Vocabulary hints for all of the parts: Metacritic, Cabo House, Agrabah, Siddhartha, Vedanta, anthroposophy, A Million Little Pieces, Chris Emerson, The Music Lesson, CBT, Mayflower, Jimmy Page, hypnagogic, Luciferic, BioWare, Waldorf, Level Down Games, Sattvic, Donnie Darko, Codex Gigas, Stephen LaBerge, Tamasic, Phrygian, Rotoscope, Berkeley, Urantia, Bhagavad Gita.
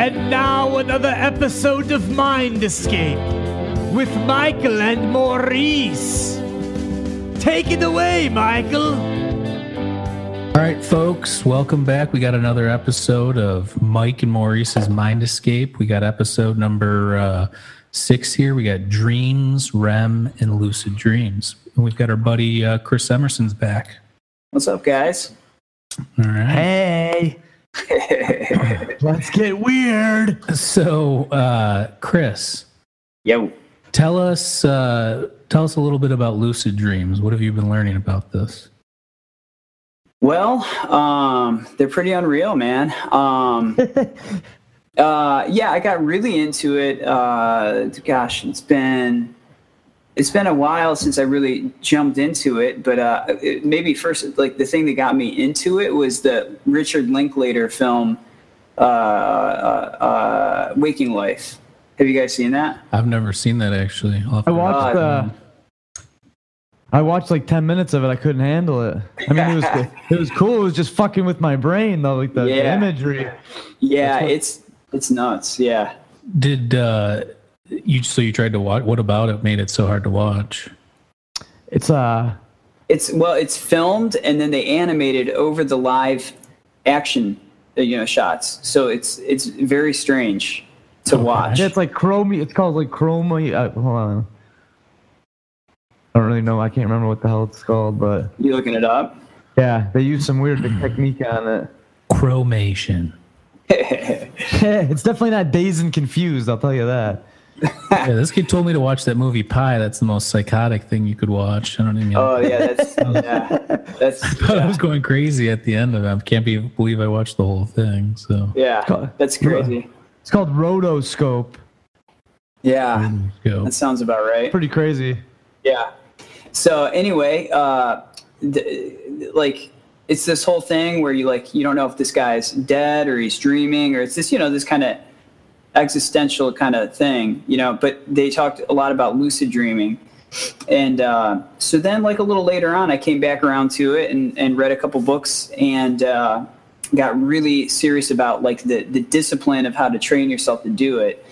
And now another episode of Mind Escape with Michael and Maurice. Take it away, Michael. All right, folks, welcome back. We got another episode of Mike and Maurice's Mind Escape. We got episode number 6 here. We got dreams, REM, and lucid dreams. And we've got our buddy Chris Emerson's back. What's up, guys? All right. Hey. Let's get weird. So, Chris. Yo. Tell us a little bit about lucid dreams. What have you been learning about this? Well, they're pretty unreal, man. Yeah, I got really into it. Gosh, it's been a while since I really jumped into it, but maybe first, like, the thing that got me into it was the Richard Linklater film, Waking Life. Have you guys seen that? I've never seen that, actually. I watched like 10 minutes of it. I couldn't handle it. I mean, it was cool. It was just fucking with my brain, though, like the imagery. Yeah, it's nuts. Yeah. Did you tried to watch? What about it made it so hard to watch? It's filmed and then they animated over the live action, shots. So it's very strange to watch. It's like chromey. It's called like chromey. Hold on. I don't really know. I can't remember what the hell it's called, but... You looking it up? Yeah, they use some weird technique on it. Chromation. It's definitely not Dazed and Confused, I'll tell you that. Yeah, this kid told me to watch that movie Pie. That's the most psychotic thing you could watch. I don't even know. Oh, yeah, that's... I was going crazy at the end of it. I can't believe I watched the whole thing, so... Yeah, that's crazy. It's called Rotoscope. Yeah, that sounds about right. Pretty crazy. Yeah. So anyway, it's this whole thing where you don't know if this guy's dead or he's dreaming, or it's this, this kind of existential kind of thing, but they talked a lot about lucid dreaming. And, so then like a little later on, I came back around to it and read a couple books and, got really serious about like the discipline of how to train yourself to do it,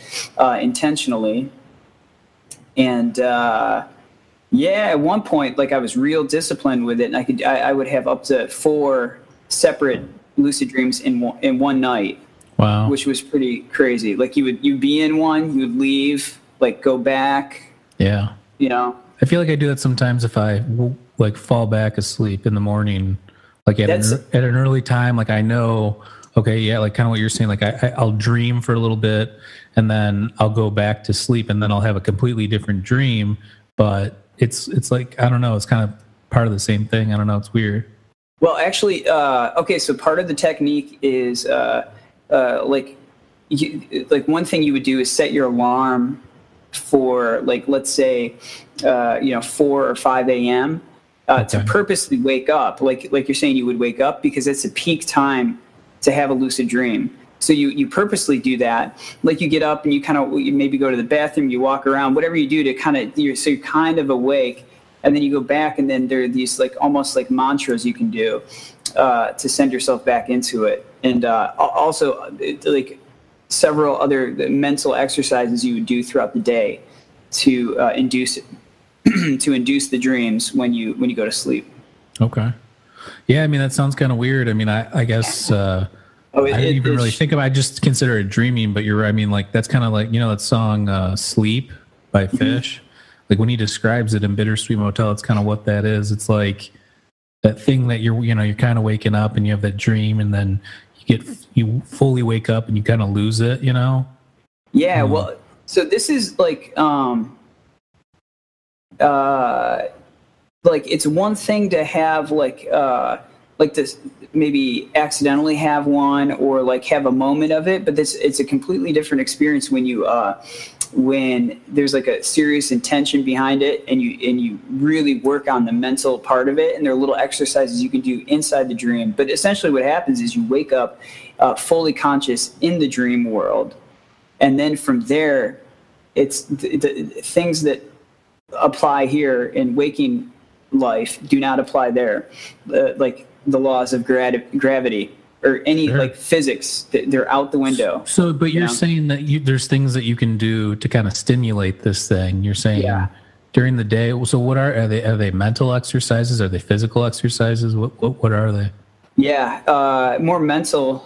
intentionally. And, at one point, like, I was real disciplined with it, and I would have up to 4 separate lucid dreams in one night. Wow. Which was pretty crazy. Like, you'd be in one, you would leave, like, go back. Yeah. I feel like I do that sometimes if I, like, fall back asleep in the morning, like, at an early time. Like, I know, okay, yeah, like, kind of what you're saying, like, I'll dream for a little bit, and then I'll go back to sleep, and then I'll have a completely different dream, but... It's like, I don't know, it's kind of part of the same thing. I don't know, it's weird. Well, actually, so part of the technique is, one thing you would do is set your alarm for, like, let's say, 4 or 5 a.m. To purposely wake up. Like you're saying, you would wake up because it's a peak time to have a lucid dream. So you purposely do that. Like, you get up and you maybe go to the bathroom, you walk around, whatever you do to you're kind of awake, and then you go back, and then there are these, like, almost like mantras you can do to send yourself back into it. And also, like, several other mental exercises you would do throughout the day to induce the dreams when you go to sleep. Okay. Yeah, I mean, that sounds kind of weird. I mean, I guess... I didn't even really think about it. I just consider it dreaming, but you're right. I mean, like, that's kind of like, that song Sleep by Fish? Like, when he describes it in Bittersweet Motel, it's kind of what that is. It's like that thing that you're kind of waking up and you have that dream, and then you fully wake up and you kind of lose it, Yeah, well, so this is like, it's one thing to have, like this, maybe accidentally have one or like have a moment of it, but it's a completely different experience when you when there's like a serious intention behind it and you really work on the mental part of it, and there are little exercises you can do inside the dream. But essentially what happens is you wake up fully conscious in the dream world, and then from there it's the things that apply here in waking life do not apply there, like the laws of gravity or any like physics, they're out the window. So, but you're saying that there's things that you can do to kind of stimulate this thing. You're saying during the day. So what are they mental exercises? Are they physical exercises? What are they? Yeah. More mental.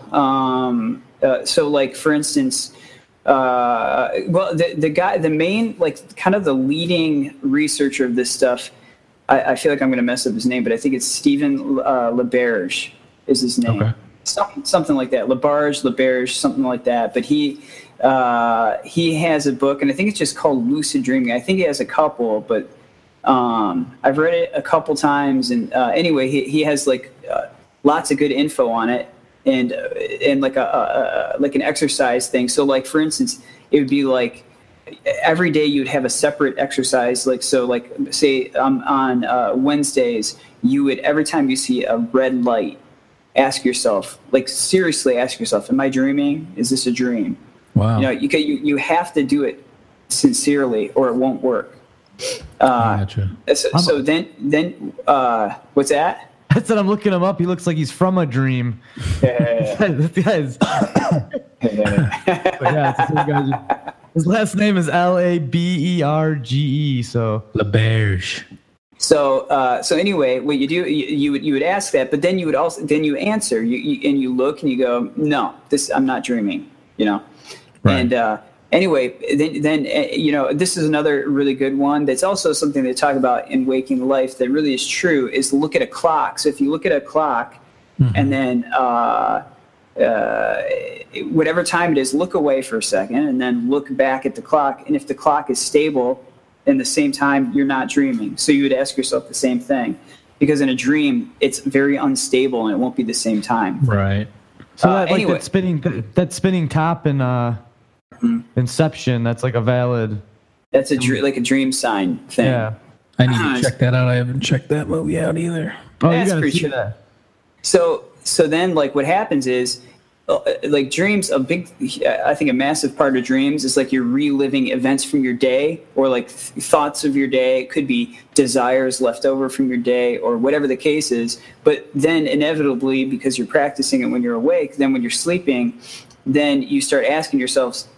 So like for instance, well, the guy, the main, like kind of the leading researcher of this stuff, I feel like I'm going to mess up his name, but I think it's Stephen LaBerge is his name. Okay. Something like that. LaBerge, something like that. But he has a book, and I think it's just called Lucid Dreaming. I think he has a couple, but I've read it a couple times. And anyway, he has like lots of good info on it, and like a like an exercise thing. So like for instance, it would be like every day you'd have a separate exercise. Like so, like say on Wednesdays, you would every time you see a red light, ask yourself, like seriously ask yourself, am I dreaming? Is this a dream? Wow. You know, you have to do it sincerely or it won't work. Gotcha. So then what's that? I said I'm looking him up. He looks like he's from a dream. Yeah. This guy is. His last name is LaBerge. So LaBerge. So anyway, what you do, you would ask that, but then you would also you answer, and you look and you go, no, this I'm not dreaming, you know. Right. And anyway, then you know, this is another really good one. That's also something they talk about in Waking Life that really is true. Is look at a clock. So if you look at a clock, mm-hmm. and then whatever time it is, look away for a second, and then look back at the clock. And if the clock is stable. In the same time, you're not dreaming. So you would ask yourself the same thing, because in a dream, it's very unstable and it won't be the same time. Right. So anyway. that spinning top in Inception, that's like a valid. That's like a dream sign thing. Yeah. I need to check that out. I haven't checked that movie out either. Oh, that's you gotta see that. So then, like, what happens is. Like dreams, I think a massive part of dreams is like you're reliving events from your day, or like thoughts of your day. It could be desires left over from your day, or whatever the case is. But then inevitably, because you're practicing it when you're awake, then when you're sleeping, then you start asking yourself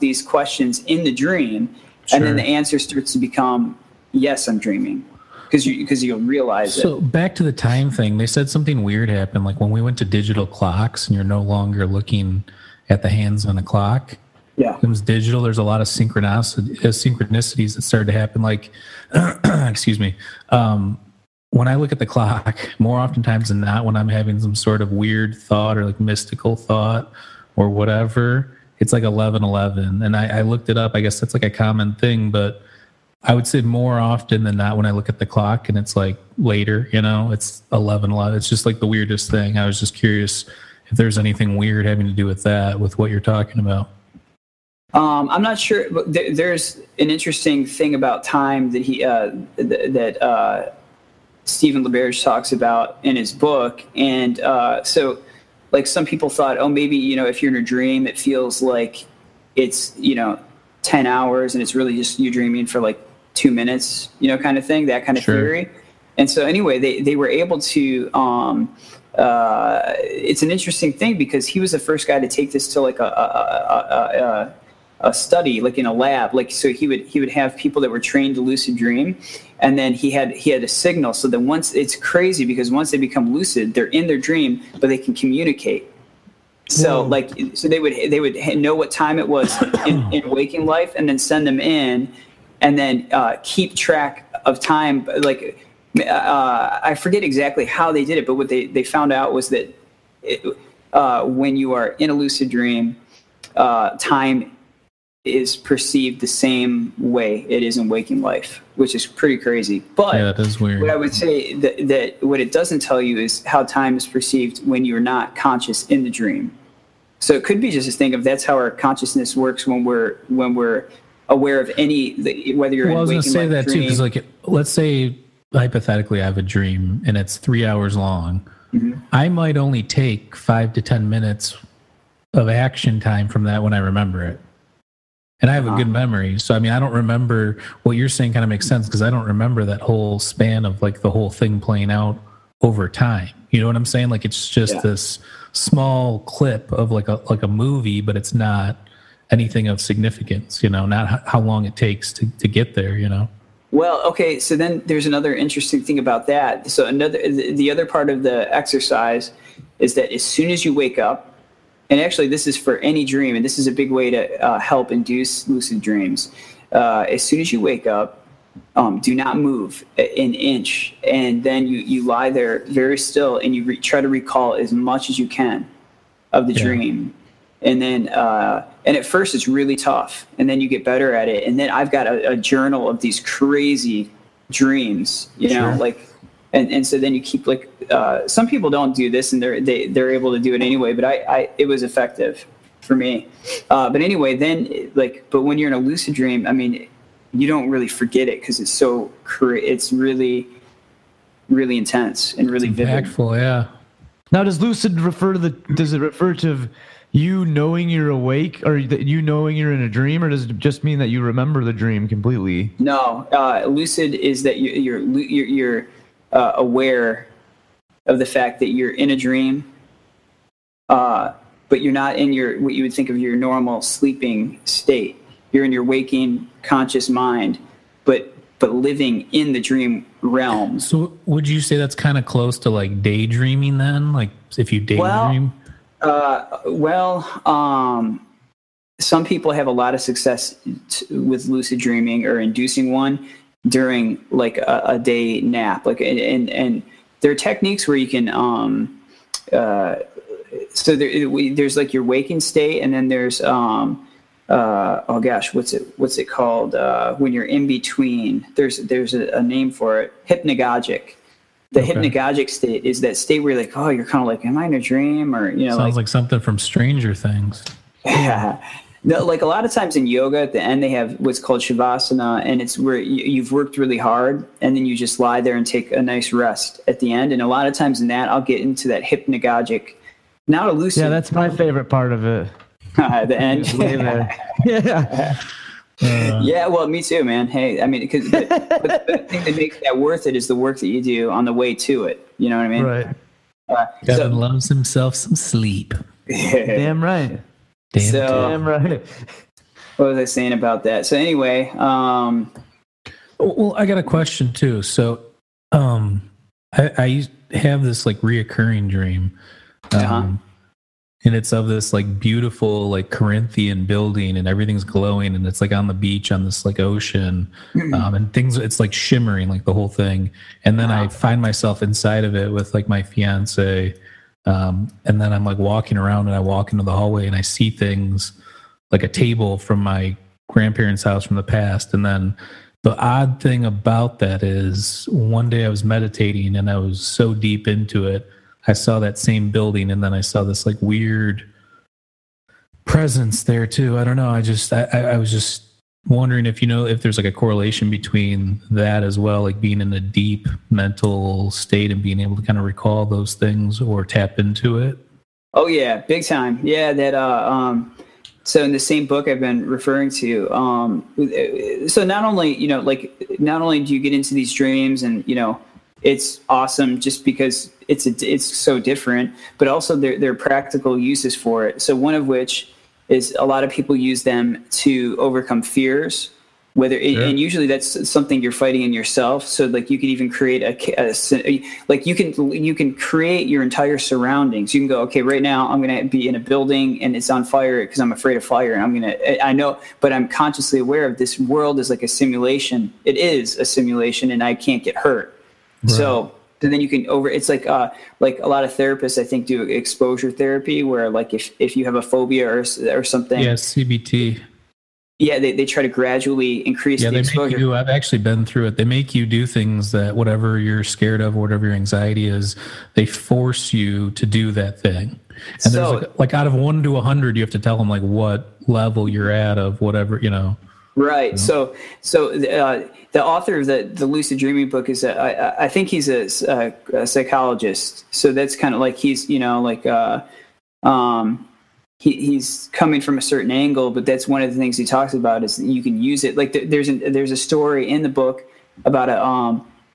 these questions in the dream, and then the answer starts to become, yes, I'm dreaming. Because you'll realize it. So back to the time thing, they said something weird happened. Like when we went to digital clocks and you're no longer looking at the hands on a clock. Yeah. It was digital. There's a lot of synchronicities that started to happen. Like, excuse me. When I look at the clock, more oftentimes than not, when I'm having some sort of weird thought or like mystical thought or whatever, it's like 11:11. And I looked it up. I guess that's like a common thing, but I would say more often than not when I look at the clock and it's like later, you know, it's 11:11. It's just like the weirdest thing. I was just curious if there's anything weird having to do with that, with what you're talking about. I'm not sure, but there's an interesting thing about time that he Stephen LaBerge talks about in his book. And so like some people thought, oh, maybe, you know, if you're in a dream, it feels like it's, you know, 10 hours and it's really just you dreaming for like 2 minutes, you know, kind of thing, that kind of theory. And so anyway, they were able to, it's an interesting thing because he was the first guy to take this to like a study, like in a lab. Like, so he would have people that were trained to lucid dream, and then he had a signal. So then once it's crazy because once they become lucid, they're in their dream, but they can communicate. So they would know what time it was in Waking Life, and then send them in, and then keep track of time. Like I forget exactly how they did it, but what they found out was that when you are in a lucid dream, time is perceived the same way it is in Waking Life, which is pretty crazy. But yeah, that is weird. What I would say that what it doesn't tell you is how time is perceived when you're not conscious in the dream. So it could be just a thing of that's how our consciousness works when we're aware of any, whether you're in waking life. Well, I was going to say that too, because like, let's say hypothetically I have a dream and it's 3 hours long. Mm-hmm. I might only take 5 to 10 minutes of action time from that when I remember it. And I have a good memory. So, I mean, I don't remember what you're saying kind of makes sense because I don't remember that whole span of like the whole thing playing out over time. You know what I'm saying? Like, it's just this small clip of like a movie, but it's not anything of significance, you know, not how long it takes to get there, you know? Well, okay. So then there's another interesting thing about that. So the other part of the exercise is that as soon as you wake up, and actually this is for any dream, and this is a big way to help induce lucid dreams. As soon as you wake up, do not move an inch. And then you lie there very still, and you try to recall as much as you can of the dream. And then, and at first it's really tough, and then you get better at it. And then I've got a journal of these crazy dreams, you know, like, and so then you keep like, some people don't do this and they're able to do it anyway, but it was effective for me. But anyway, then like, but when you're in a lucid dream, I mean, you don't really forget it because it's really, really intense and really vivid. Impactful, yeah. Now, does lucid refer to you knowing you're awake, or you knowing you're in a dream, or does it just mean that you remember the dream completely? No, lucid is that you're aware of the fact that you're in a dream, but you're not in your what you would think of your normal sleeping state. You're in your waking conscious mind, but living in the dream realm. So, would you say that's kind of close to like daydreaming then? Like if you daydream. Some people have a lot of success with lucid dreaming or inducing one during like a day nap. Like, and there are techniques where you can, so there's like your waking state, and then there's, what's it called? When you're in between, there's a name for it, hypnagogic. The hypnagogic state is that state where you're like, oh, you're kind of like, am I in a dream? Or, you know, sounds like something from Stranger Things. Yeah. No, like a lot of times in yoga at the end, they have what's called shavasana, and it's where you've worked really hard, and then you just lie there and take a nice rest at the end. And a lot of times in that, I'll get into that hypnagogic, not a lucid. Yeah, that's my favorite part of it. The end. Yeah. Yeah, well, me too, man. Hey, I mean, because the thing that makes that worth it is the work that you do on the way to it. You know what I mean? Right. Kevin loves himself some sleep. Damn right. Damn right. What was I saying about that? So anyway, well, I got a question too. So, I have this like reoccurring dream. And it's of this like beautiful, like Corinthian building, and everything's glowing, and it's like on the beach on this like ocean, and things, it's like shimmering, like the whole thing. And then I find myself inside of it with like my fiance. And then I'm like walking around, and I walk into the hallway, and I see things like a table from my grandparents' house from the past. And then the odd thing about that is one day I was meditating, and I was so deep into it. I saw that same building, and then I saw this like weird presence there too. I don't know. I was just wondering if, you know, if there's like a correlation between that as well, like being in a deep mental state and being able to kind of recall those things or tap into it. Oh yeah. Big time. Yeah. That, so in the same book I've been referring to, so not only, you know, like not only do you get into these dreams and, you know, it's awesome just because it's so different, but also there are practical uses for it. So one of which is a lot of people use them to overcome fears, and usually that's something you're fighting in yourself. So like you can even create you can create your entire surroundings. You can go, okay, right now I'm going to be in a building and it's on fire because I'm afraid of fire. And but I'm consciously aware of this world is like a simulation. It is a simulation, and I can't get hurt. Right. So then you can it's like a lot of therapists, I think, do exposure therapy where like if you have a phobia or something. Yeah, CBT. Yeah, they try to gradually increase the exposure. I've actually been through it. They make you do things that whatever you're scared of, whatever your anxiety is, they force you to do that thing. And so, there's like out of 1 to 100, you have to tell them like what level you're at of whatever, you know. Right. So the author of the lucid dreaming book is, I think he's a psychologist. So that's kind of like, he's, you know, like, he's coming from a certain angle, but that's one of the things he talks about is that you can use it. Like there's a story in the book about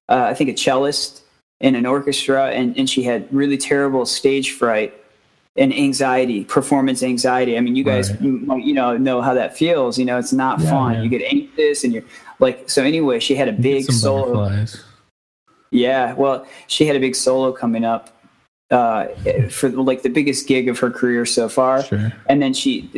I think a cellist, in an orchestra, and she had really terrible stage fright and anxiety, performance anxiety. I mean, you guys, you know how that feels. You know, it's not fun. You get anxious and you're like, so anyway, she had a big solo. Butterflies. Yeah. Well, she had a big solo coming up for like the biggest gig of her career so far. Sure. And then she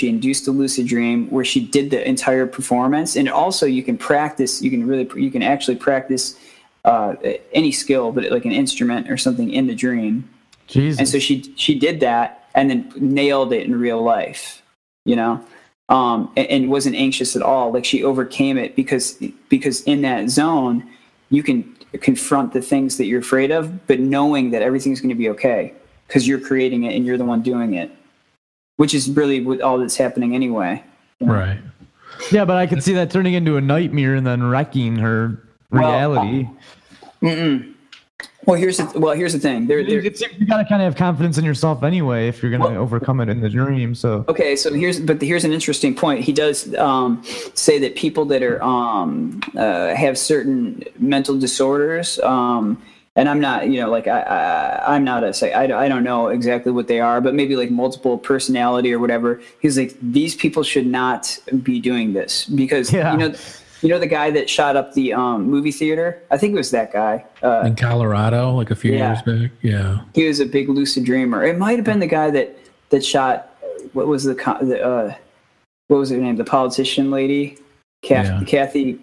induced a lucid dream where she did the entire performance. And also you can practice, you can actually practice any skill, but like an instrument or something in the dream. Jesus. And so she did that and then nailed it in real life, you know, and wasn't anxious at all. Like she overcame it because in that zone you can confront the things that you're afraid of, but knowing that everything's going to be okay because you're creating it and you're the one doing it, which is really what all that's happening anyway. You know? Right. Yeah. But I could see that turning into a nightmare and then wrecking her reality. Well, here's the thing. You got to kind of have confidence in yourself anyway if you're going to overcome it in the dream. So okay, so here's an interesting point. He does say that people that are have certain mental disorders, and I'm not, you know, like I'm not a I don't know exactly what they are, but maybe like multiple personality or whatever. He's like, these people should not be doing this because you know the guy that shot up the movie theater? I think it was that guy. In Colorado, like a few years back? Yeah. He was a big lucid dreamer. It might have been the guy that shot, what was her name? The politician lady? Kathy.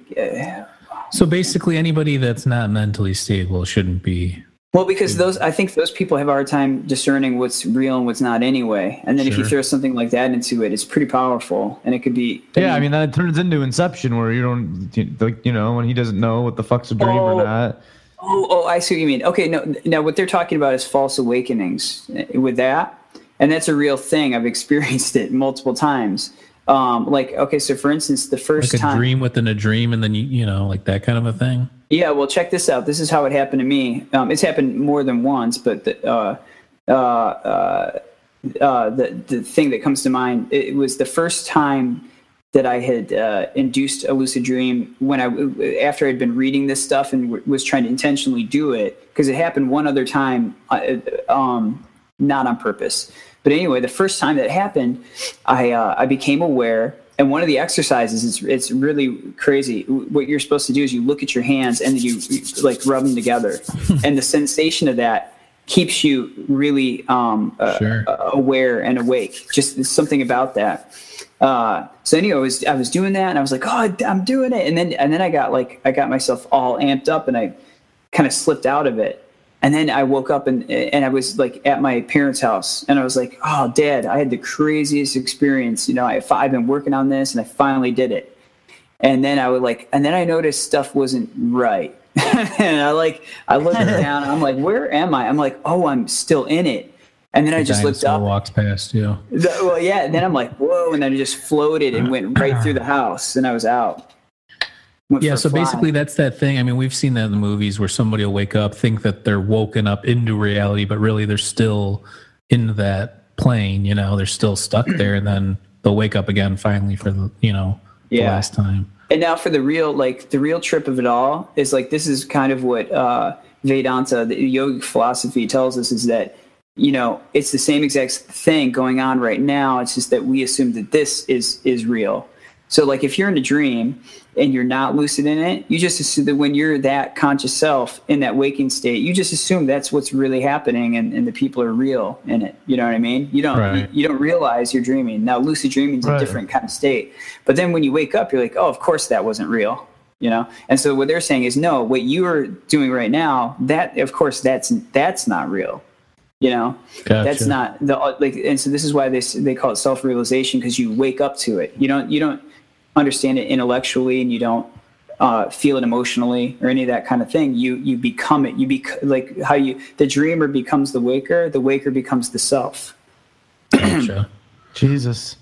So basically anybody that's not mentally stable shouldn't be. Well, because I think those people have a hard time discerning what's real and what's not anyway. And then if you throw something like that into it, it's pretty powerful, and it could be. Yeah, I mean that turns into Inception, where you don't, like, you know, when he doesn't know what the fuck's a dream or not. Oh, I see what you mean. Okay, now what they're talking about is false awakenings with that, and that's a real thing. I've experienced it multiple times. Like, okay, so for instance, the first time. Like a dream within a dream, and then you know, like that kind of a thing. Yeah, well, check this out. This is how it happened to me. It's happened more than once, but the thing that comes to mind, it was the first time that I had induced a lucid dream after I'd been reading this stuff and was trying to intentionally do it, because it happened one other time, not on purpose. But anyway, the first time that happened, I became aware. And one of the exercises, it's really crazy. What you're supposed to do is you look at your hands and then you like rub them together, and the sensation of that keeps you really aware and awake. Just something about that. So anyway, I was doing that, and I was like, oh, I'm doing it, and then I got myself all amped up, and I kind of slipped out of it. And then I woke up and I was like at my parents' house, and I was like, oh, Dad, I had the craziest experience. You know, I've been working on this and I finally did it. And then I noticed stuff wasn't right. And I looked down and I'm like, where am I? I'm like, oh, I'm still in it. And then I just looked up. Walks past you. Well, yeah. And then I'm like, whoa. And then I just floated and went right through the house, and I was out. Yeah, so basically that's that thing. I mean, we've seen that in the movies where somebody will wake up, think that they're woken up into reality, but really they're still in that plane, you know, they're still stuck there, and then they'll wake up again finally for the, you know, the last time. And now for the real, like the real trip of it all is like, this is kind of what Vedanta, the yogic philosophy, tells us, is that, you know, it's the same exact thing going on right now. It's just that we assume that this is real. So like if you're in a dream and you're not lucid in it, you just assume that when you're that conscious self in that waking state, you just assume that's what's really happening, and the people are real in it. You know what I mean? You don't you don't realize you're dreaming. Now lucid dreaming is a different kind of state. But then when you wake up, you're like, oh, of course that wasn't real. You know? And so what they're saying is, no, what you are doing right now, that of course that's not real. You know, That's not the like, and so this is why they call it self-realization, because you wake up to it. You don't understand it intellectually, and you don't feel it emotionally or any of that kind of thing. You become it. Like how the dreamer becomes the waker becomes the self. Gotcha. Jesus.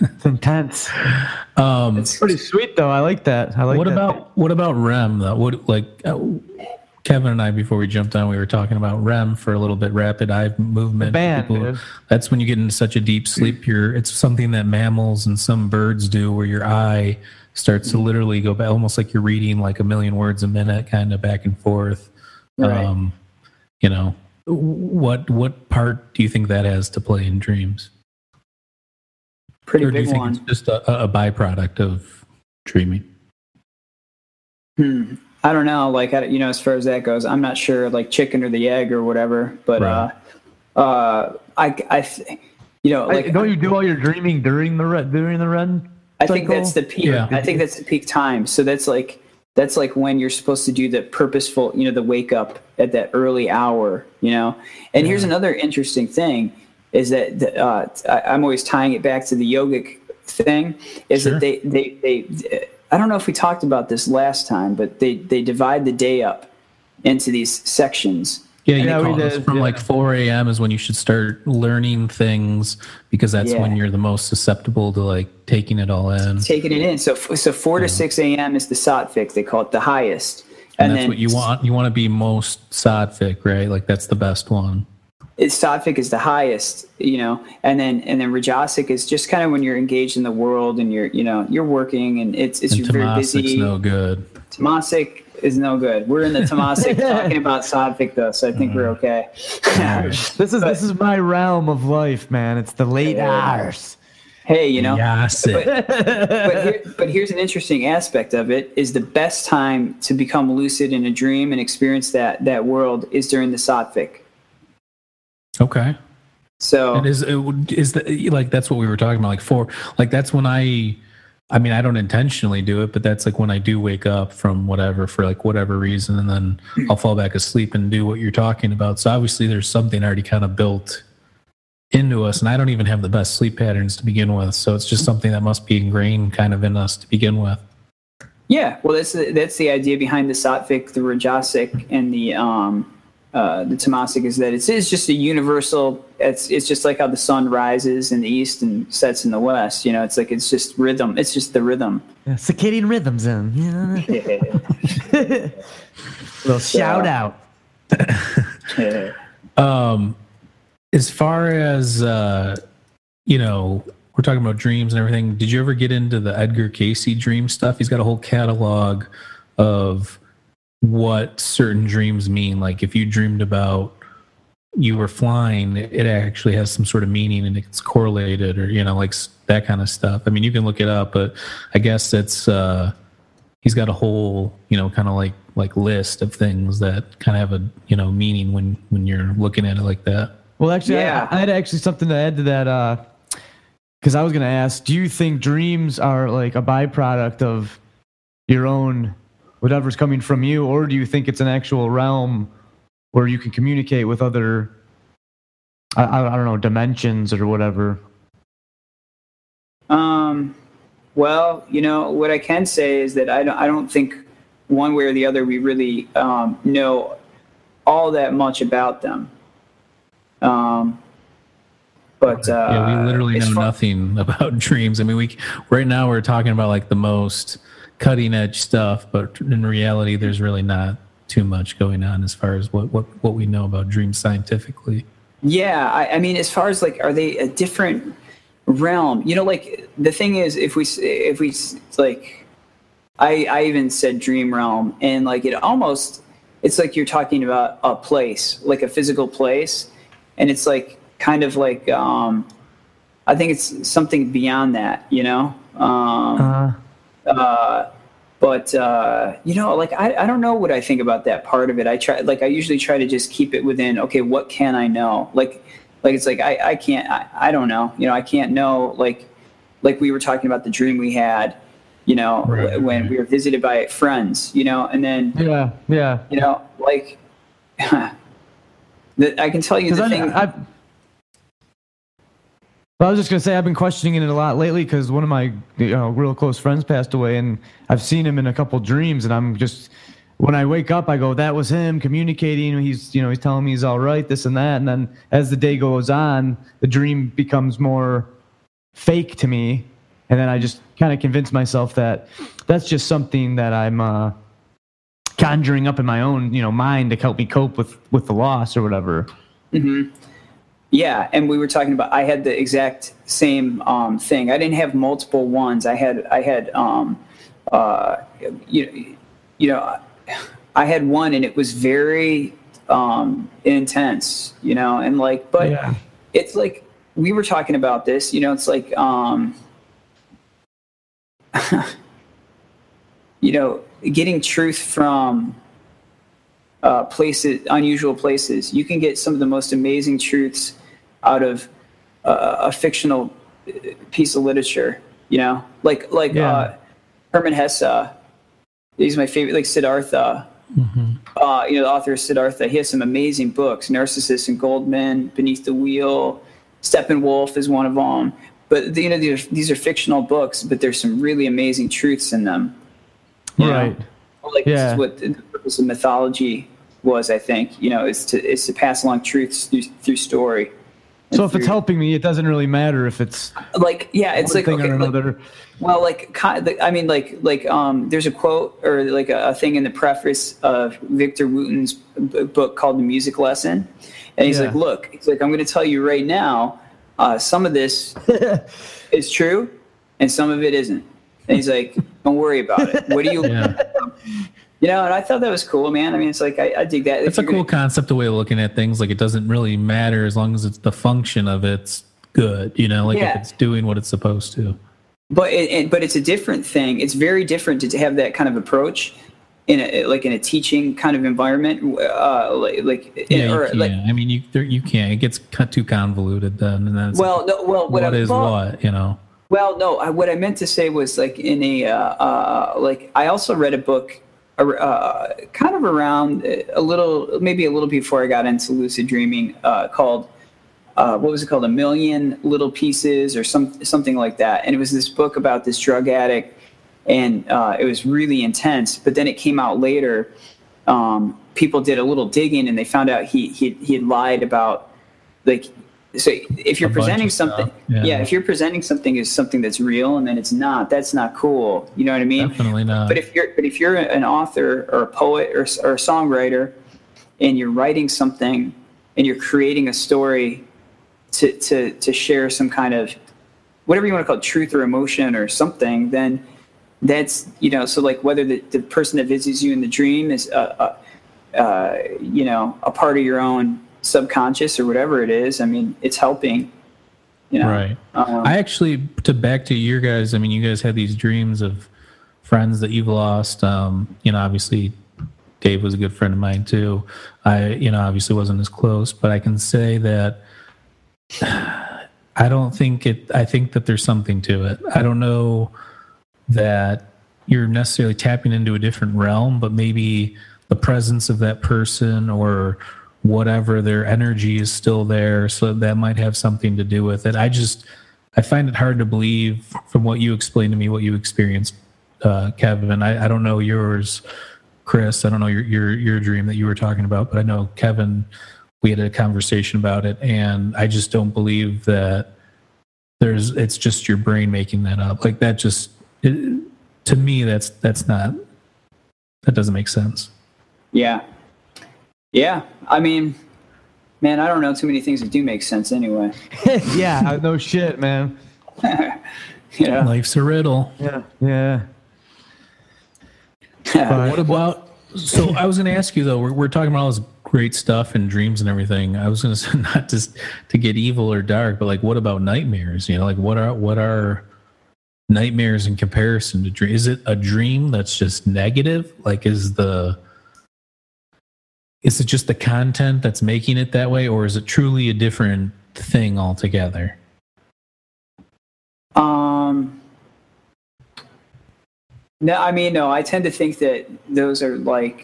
It's intense. It's pretty sweet though. I like that. What about REM though? Kevin and I, before we jumped on, we were talking about REM for a little bit, rapid eye movement. That's when you get into such a deep sleep. It's something that mammals and some birds do, where your eye starts to literally go back, almost like you're reading like a million words a minute, kind of back and forth. Right. You know, what part do you think that has to play in dreams? Pretty big one. Or do you think it's just a byproduct of dreaming? I don't know. Like, you know, as far as that goes, I'm not sure, like chicken or the egg or whatever, but, right. You know, like, don't you do all your dreaming during the REM? I think that's the peak. Yeah. I think that's the peak time. So that's like when you're supposed to do the purposeful, you know, the wake up at that early hour, you know? And here's another interesting thing is that, I'm always tying it back to the yogic thing is that they I don't know if we talked about this last time, but they divide the day up into these sections. Yeah, you know, from like 4 a.m. is when you should start learning things because that's when you're the most susceptible to like taking it all in. Taking it in. So 4 to 6 a.m. is the sattvic. They call it the highest. And that's then, what you want. You want to be most sattvic, right? Like that's the best one. Sattvic is the highest, you know, and then Rajasic is just kind of when you're engaged in the world and you're working and it's and you're very busy. Tamasic's no good. Tamasic is no good. We're in the Tamasic talking about Sattvic though, so I think we're okay. This is my realm of life, man. It's the late hours. Hey, you know. Yes. But here's an interesting aspect of it is the best time to become lucid in a dream and experience that world is during the Sattvic. Okay. So and is the, like, that's what we were talking about, like four, like that's when I mean, I don't intentionally do it, but that's like when I do wake up from whatever, for like whatever reason, and then I'll fall back asleep and do what you're talking about. So obviously there's something already kind of built into us, and I don't even have the best sleep patterns to begin with. So it's just something that must be ingrained kind of in us to begin with. Yeah. Well, that's the idea behind the Sattvic, the Rajasic, and the Tamasic is that it's just a universal. It's just like how the sun rises in the east and sets in the west. You know, it's like it's just rhythm. It's just the rhythm. Yeah, circadian rhythms in. Yeah. Little shout out. As far as you know, we're talking about dreams and everything. Did you ever get into the Edgar Cayce dream stuff? He's got a whole catalog of what certain dreams mean. Like if you dreamed about you were flying, it actually has some sort of meaning and it's correlated, or, you know, like that kind of stuff. I mean, you can look it up, but I guess it's he's got a whole, you know, kind of like list of things that kind of have a, you know, meaning when you're looking at it like that. Well, actually, yeah. I had actually something to add to that because I was going to ask, do you think dreams are like a byproduct of your own whatever's coming from you, or do you think it's an actual realm where you can communicate with other, I don't know, dimensions or whatever? Well, you know, what I can say is that I don't think one way or the other we really know all that much about them. But yeah, we literally know nothing about dreams. I mean, we right now we're talking about like the most cutting edge stuff, but in reality there's really not too much going on as far as what we know about dreams scientifically. Yeah, I mean, as far as like, are they a different realm? You know, like the thing is, if we like, I even said dream realm, and like it's like you're talking about a place, like a physical place, and it's like kind of like I think it's something beyond that, you know. But you know, like, I don't know what I think about that part of it. I usually try to just keep it within, okay, what can I know? Like, it's like, I don't know, you know, I can't know, like we were talking about the dream we had, you know, right, when we were visited by friends, you know, and then, yeah, you know, like, I can tell you the thing. Well, I was just going to say, I've been questioning it a lot lately because one of my real close friends passed away, and I've seen him in a couple dreams, and I'm just, when I wake up, I go, that was him communicating. He's telling me he's all right, this and that. And then as the day goes on, the dream becomes more fake to me. And then I just kind of convince myself that that's just something that I'm conjuring up in my own, you know, mind to help me cope with the loss or whatever. Mm-hmm. Yeah, and we were talking about, I had the exact same thing. I didn't have multiple ones. I had, you know, I had one and it was very intense, you know, and like, but yeah. It's like, we were talking about this, you know, it's like, you know, getting truth from places, unusual places. You can get some of the most amazing truths out of a fictional piece of literature, you know, like yeah. Herman Hesse. He's my favorite, like Siddhartha, mm-hmm. You know, the author of Siddhartha. He has some amazing books, Narcissus and Goldman, Beneath the Wheel, Steppenwolf is one of them. But, you know, these are fictional books, but there's some really amazing truths in them. Right. Like yeah. This is what the purpose of mythology was, I think, you know, is to pass along truths through story. So if it's helping me, it doesn't really matter if it's like, yeah, it's like, okay, like, well, like, I mean, like, there's a quote or like a thing in the preface of Victor Wooten's book called The Music Lesson. And he's yeah. like, look, he's like, I'm going to tell you right now, some of this is true and some of it isn't. And he's like, don't worry about it. What do you, yeah. you know, and I thought that was cool, man. I mean, it's like, I dig that. It's a cool concept, the way of looking at things. Like, it doesn't really matter as long as it's the function of it's good, you know, like yeah. if it's doing what it's supposed to. But it's a different thing. It's very different to have that kind of approach in a teaching kind of environment. I mean, you can't, it gets too convoluted then. And that's you know? Well, no. What I meant to say was like in a I also read a book, kind of around maybe a little before I got into lucid dreaming, called A Million Little Pieces or something like that. And it was this book about this drug addict, and it was really intense. But then it came out later. People did a little digging, and they found out he had lied about like. So if you're presenting something, if you're presenting something as something that's real and then it's not, that's not cool. You know what I mean? Definitely not. But if you're an author or a poet or a songwriter, and you're writing something and you're creating a story to share some kind of whatever you want to call it, truth or emotion or something, then that's, you know, so like whether the person that visits you in the dream is you know, a part of your own subconscious or whatever it is, I mean, it's helping, you know. Right. I actually, back to your guys, I mean, you guys had these dreams of friends that you've lost. You know, obviously Dave was a good friend of mine too. I, you know, obviously wasn't as close, but I can say that I think that there's something to it. I don't know that you're necessarily tapping into a different realm, but maybe the presence of that person or whatever, their energy is still there, so that might have something to do with it. I find it hard to believe from what you explained to me, what you experienced, Kevin. I don't know yours, Chris. I don't know your dream that you were talking about, but I know Kevin, we had a conversation about it, and I just don't believe that it's just your brain making that up. Like that to me, that doesn't make sense. Yeah. Yeah, I mean, man, I don't know too many things that do make sense anyway. Yeah, no shit, man. Yeah, life's a riddle. Yeah. But what about? So I was going to ask you though. We're talking about all this great stuff and dreams and everything. I was going to say not just to get evil or dark, but like, what about nightmares? You know, like what are nightmares in comparison to dreams? Is it a dream that's just negative? Like, is it just the content that's making it that way, or is it truly a different thing altogether? No, I mean, no, I tend to think that those are like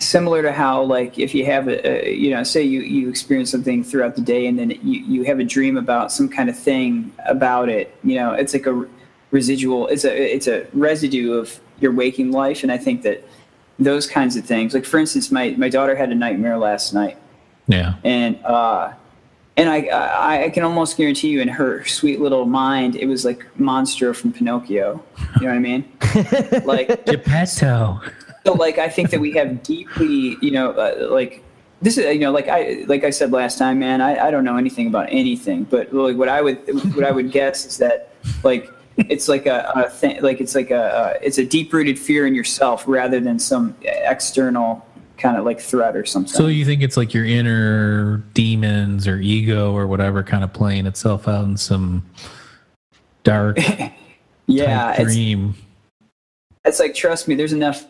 similar to how, like, if you have you know, say you experience something throughout the day and then you have a dream about some kind of thing about it, you know, it's like a residual, it's a residue of your waking life. And I think that those kinds of things. Like, for instance, my daughter had a nightmare last night. Yeah. And I can almost guarantee you, in her sweet little mind, it was like Monstro from Pinocchio. You know what I mean? Like Geppetto. So, like, I think that we have deeply, you know, like this is, you know, like I said last time, man, I don't know anything about anything, but like what I would guess is that, like, It's like a thing, like it's like it's a deep-rooted fear in yourself rather than some external kind of like threat or something. So you think it's like your inner demons or ego or whatever kind of playing itself out in some dark yeah dream? It's like, trust me, there's enough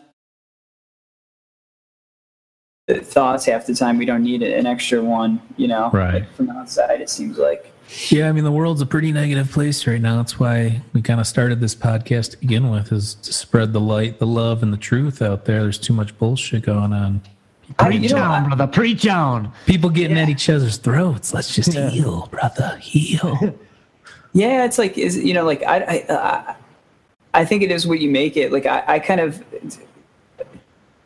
thoughts half the time. We don't need an extra one, you know, right? Like from outside, it seems like. Yeah, I mean, the world's a pretty negative place right now. That's why we kind of started this podcast to begin with, is to spread the light, the love, and the truth out there. There's too much bullshit going on. Preach on, brother. Preach on. People getting at each other's throats. Let's just heal, brother. Heal. Yeah, it's like, is, you know, like I think it is what you make it. Like I kind of,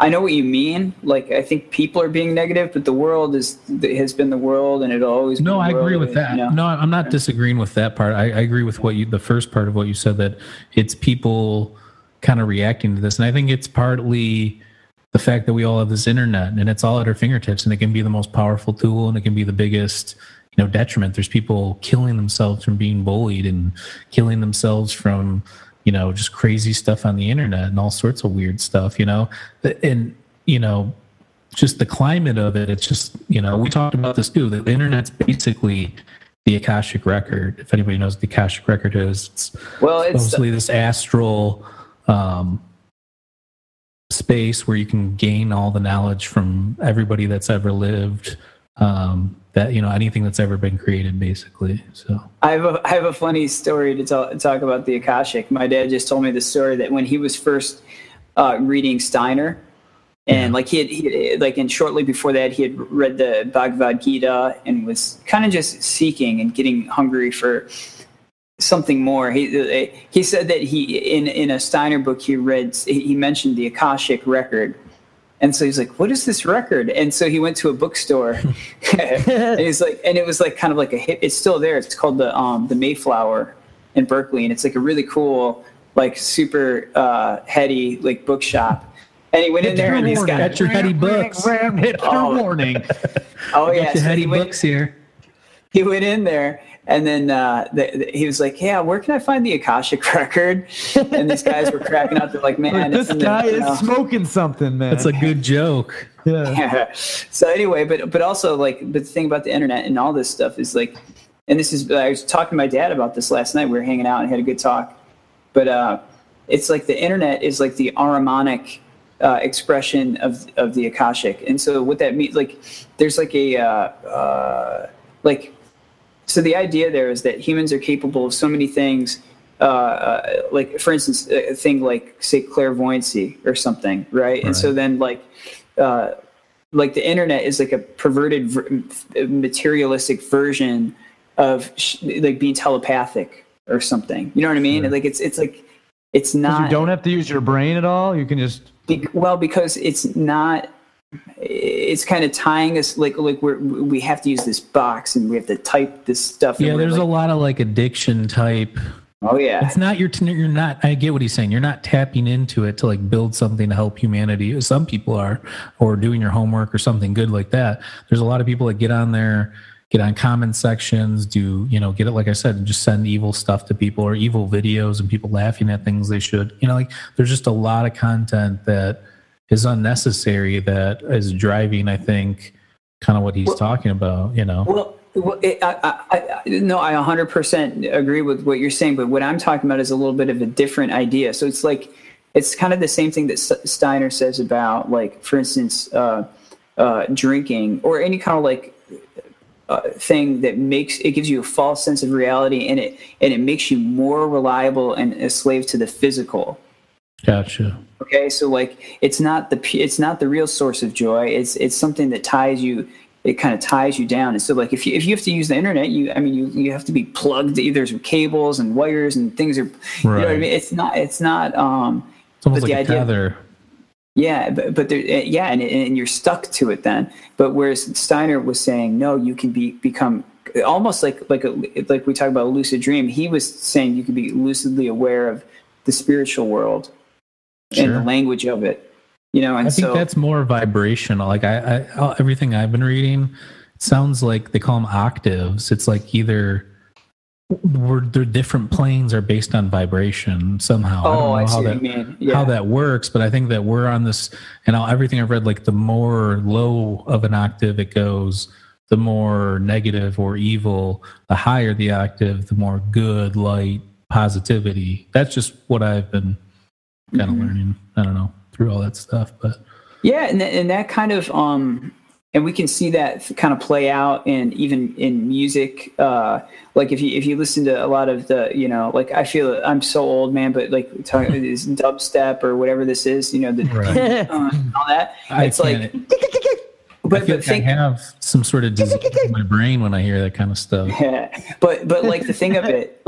I know what you mean. Like, I think people are being negative, but the world has been the world, and it'll always be the world. No, I agree with that. You know? No, I'm not disagreeing with that part. I agree with the first part of what you said, that it's people kind of reacting to this. And I think it's partly the fact that we all have this internet, and it's all at our fingertips, and it can be the most powerful tool, and it can be the biggest, you know, detriment. There's people killing themselves from being bullied and killing themselves from, you know, just crazy stuff on the internet and all sorts of weird stuff, you know, and, you know, just the climate of it. It's just, you know, we talked about this too, that the internet's basically the Akashic record. If anybody knows what the Akashic record is, it's mostly this astral space where you can gain all the knowledge from everybody that's ever lived, that, you know, anything that's ever been created, basically. So I have a funny story to talk about the Akashic. My dad just told me the story that when he was first reading Steiner, and like he had, like, and shortly before that he had read the Bhagavad Gita and was kind of just seeking and getting hungry for something more. He said that in a Steiner book he mentioned the Akashic record. And so he's like, what is this record? And so he went to a bookstore and he's like, and it was like kind of like a hip, it's still there. It's called the Mayflower in Berkeley. And it's like a really cool, like super heady, like bookshop. And he went in there and these guys got your heady books. Hit your warning. Oh yeah. Heady books here. He went in there and then he was like, yeah, where can I find the Akashic record? And these guys were cracking up. They're like, man. This guy is smoking something, man. That's a good joke. Yeah. So anyway, but also, like, but the thing about the internet and all this stuff is, like, and this is, I was talking to my dad about this last night. We were hanging out and had a good talk. But it's like the internet is like the Aramonic expression of the Akashic. And so what that means, like, there's like a, like, so the idea there is that humans are capable of so many things, like, for instance, a thing like, say, clairvoyancy or something, right? And so then, like the internet is like a perverted, materialistic version of like being telepathic or something. You know what I mean? Right. Like it's like it's not. You don't have to use your brain at all. You can just because it's not. It's kind of tying us like we have to use this box and we have to type this stuff. Yeah, there's like, a lot of like addiction type. Oh yeah, it's not you're not. I get what he's saying. You're not tapping into it to like build something to help humanity. Some people are, or doing your homework or something good like that. There's a lot of people that get on there, get on comment sections, do, you know, get it, like I said, and just send evil stuff to people or evil videos and people laughing at things they should. You know, like there's just a lot of content that is unnecessary, that is driving, I think, kind of what he's talking about, you know. I 100% agree with what you're saying, but what I'm talking about is a little bit of a different idea. So it's like, it's kind of the same thing that Steiner says about, like, for instance, drinking or any kind of like thing that gives you a false sense of reality, and it makes you more reliable and a slave to the physical. Gotcha. Okay, so like it's not the real source of joy. It's something that ties you. It kind of ties you down. And so like if you have to use the internet, you have to be plugged to either cables and wires and things are. Right. You know what I mean? It's not. It's almost like a tether. Yeah, but there, yeah, and you're stuck to it then. But whereas Steiner was saying, no, you can become almost like we talk about a lucid dream. He was saying you can be lucidly aware of the spiritual world. Sure. And the language of it, you know, and I think that's more vibrational. Like everything I've been reading, it sounds like they call them octaves. It's like either their different planes are based on vibration somehow. Oh, I see what you mean. Yeah. How that works, but I think that we're on this, and everything I've read, like the more low of an octave it goes, the more negative or evil. The higher the octave, the more good, light, positivity. That's just what I've been kind of learning. I don't know, through all that stuff, but yeah, and that kind of and we can see that kind of play out in even in music. Like if you listen to a lot of the, like I feel I'm so old, man, but like talking about this dubstep or whatever this is, the right. All that. It's like, I have some sort of disease in my brain when I hear that kind of stuff. Yeah, but like the thing of it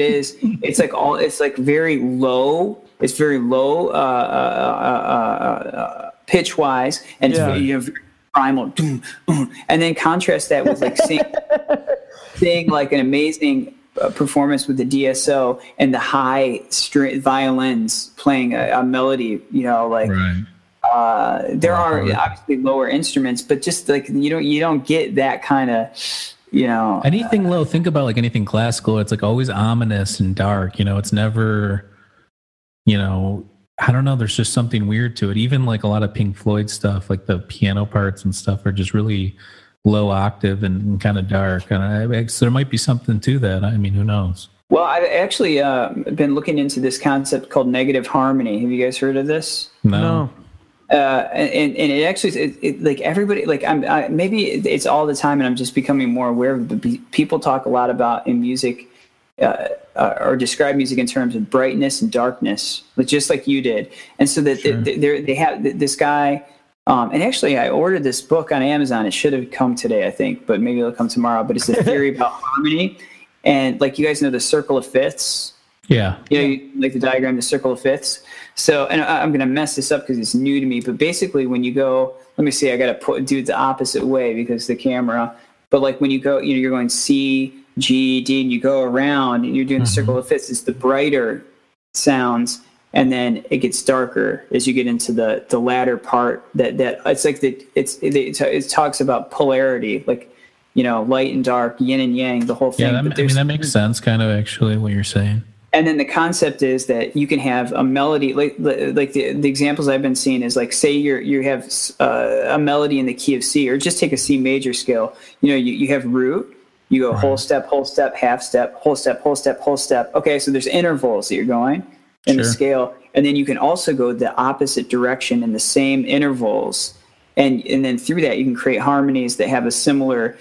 is, it's like very low. It's very low pitch wise, and you have primal, and then contrast that with like seeing like an amazing performance with the DSO and the high violins playing a melody. Right. There are obviously lower instruments, but just like you don't get that kind of anything low. Think about like anything classical; it's like always ominous and dark. It's never I don't know. There's just something weird to it. Even like a lot of Pink Floyd stuff, like the piano parts and stuff, are just really low octave and kind of dark. And so there might be something to that. I mean, who knows? Well, I've actually been looking into this concept called negative harmony. Have you guys heard of this? No. And it actually, like everybody, like maybe it's all the time, and I'm just becoming more aware of it. But people talk a lot about in music or describe music in terms of brightness and darkness, just like you did. And so that they have this guy. And actually, I ordered this book on Amazon. It should have come today, I think, but maybe it'll come tomorrow. But it's a theory about harmony, and like you guys know, the circle of fifths. Yeah. Like the diagram, the circle of fifths. So, and I'm going to mess this up because it's new to me, but basically when you go, let me see, I got to do it the opposite way because the camera, but like when you go, you're going C, G, D, and you go around and you're doing the circle of fifths. It's the brighter sounds. And then it gets darker as you get into the latter part that it's like it talks about polarity, like, light and dark, yin and yang, the whole thing. Yeah, that makes sense kind of actually what you're saying. And then the concept is that you can have a melody, like the examples I've been seeing is like, say you have a melody in the key of C, or just take a C major scale. You have root, you go whole step, half step, whole step, whole step, whole step. Okay, so there's intervals that you're going in the scale, and then you can also go the opposite direction in the same intervals, and then through that you can create harmonies that have a similar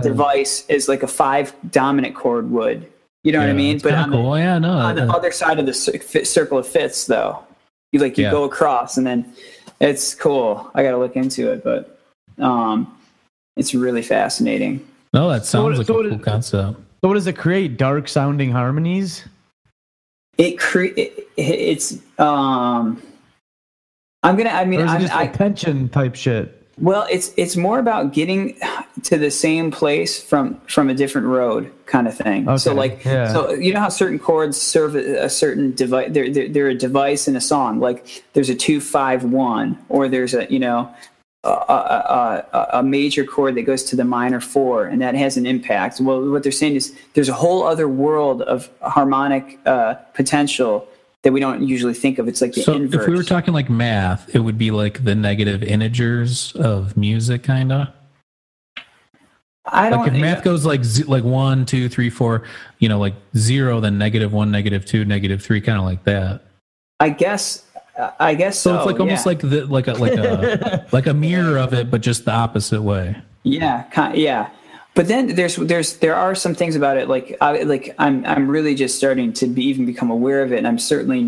device as like a 5 dominant chord would. What I mean? But on the other side of the circle of fifths, though, you go across, and then it's cool. I got to look into it, but it's really fascinating. No, that sounds like a cool concept. So, what does it create? Dark sounding harmonies? Attention type shit. Well, it's more about getting to the same place from a different road kind of thing. Okay, so so how certain chords serve a certain device, they're a device in a song. Like there's a 2-5-1, or there's a a major chord that goes to the minor 4, and that has an impact. Well, what they're saying is there's a whole other world of harmonic potential that we don't usually think of. It's like the inverse. If we were talking like math, it would be like the negative integers of music, kind of. I don't. Like if math goes like 1, 2, 3, 4, like 0, then -1, -2, -3, kind of like that. I guess. So it's like almost like the like a like a mirror of it, but just the opposite way. Yeah. But then there are some things about it I'm really just starting to become aware of it, and I'm certainly I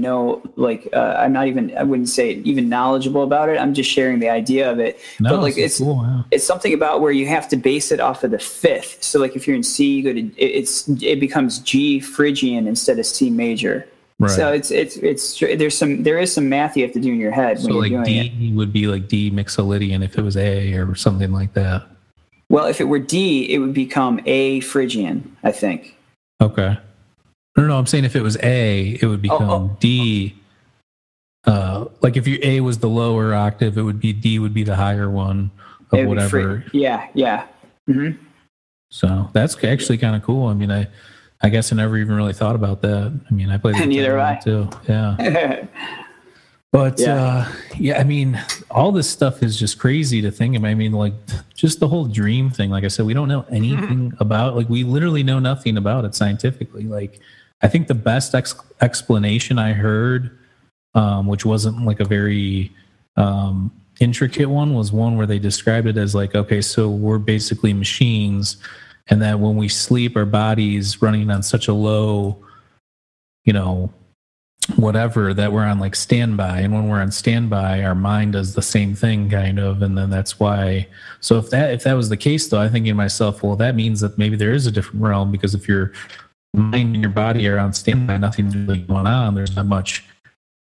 wouldn't say even knowledgeable about it. I'm just sharing the idea of it. No, but like it's cool, yeah. It's something about where you have to base it off of the fifth. So like if you're in C, you go to it becomes G Phrygian instead of C major. Right. So it's there is some math you have to do in your head. So when you're like doing D would be like D Mixolydian if it was A or something like that. Well, if it were D, it would become A Phrygian, I think. Okay. No, I'm saying if it was A, it would become D. Like if your A was the lower octave, it would be D would be the higher one of whatever. Yeah. Mm-hmm. So that's actually kind of cool. I mean, I guess I never even really thought about that. I mean, I played the guitar too. Yeah. But yeah, I mean, all this stuff is just crazy to think of. I mean, like just the whole dream thing. Like I said, we don't know anything about, like we literally know nothing about it scientifically. Like I think the best explanation I heard, which wasn't like a very intricate one, was one where they described it as like, okay, so we're basically machines, and that when we sleep, our body's running on such a low, you know, whatever, that we're on like standby, and when we're on standby our mind does the same thing kind of, and then that's why. So if that was the case though, I'm thinking to myself, well, that means that maybe there is a different realm, because if your mind and your body are on standby, nothing's really going on, there's not much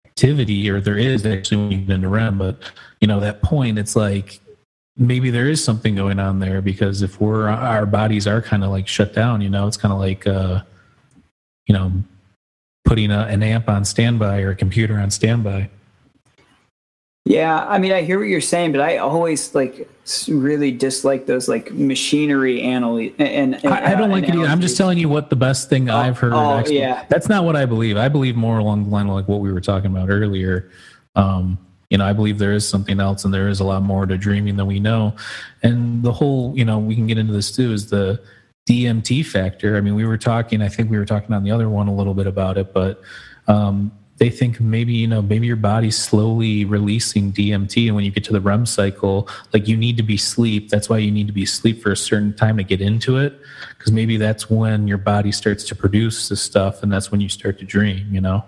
activity, or there is actually when you get into REM, but you know, that point it's like maybe there is something going on there, because if our bodies are kind of like shut down, you know, it's kind of like you know, putting an amp on standby or a computer on standby. Yeah, I mean, I hear what you're saying, but I always like really dislike those like machinery analysis. I don't like it either. I'm just telling you what the best thing I've heard. Oh, yeah. That's not what I believe. I believe more along the line of like what we were talking about earlier. You know, I believe there is something else, and there is a lot more to dreaming than we know. And the whole, you know, we can get into this too, is the DMT factor. I mean, I think we were talking on the other one a little bit about it, but they think maybe, you know, maybe your body's slowly releasing DMT, and when you get to the REM cycle, like you need to be asleep. That's why you need to be asleep for a certain time to get into it, because maybe that's when your body starts to produce this stuff, and that's when you start to dream, you know?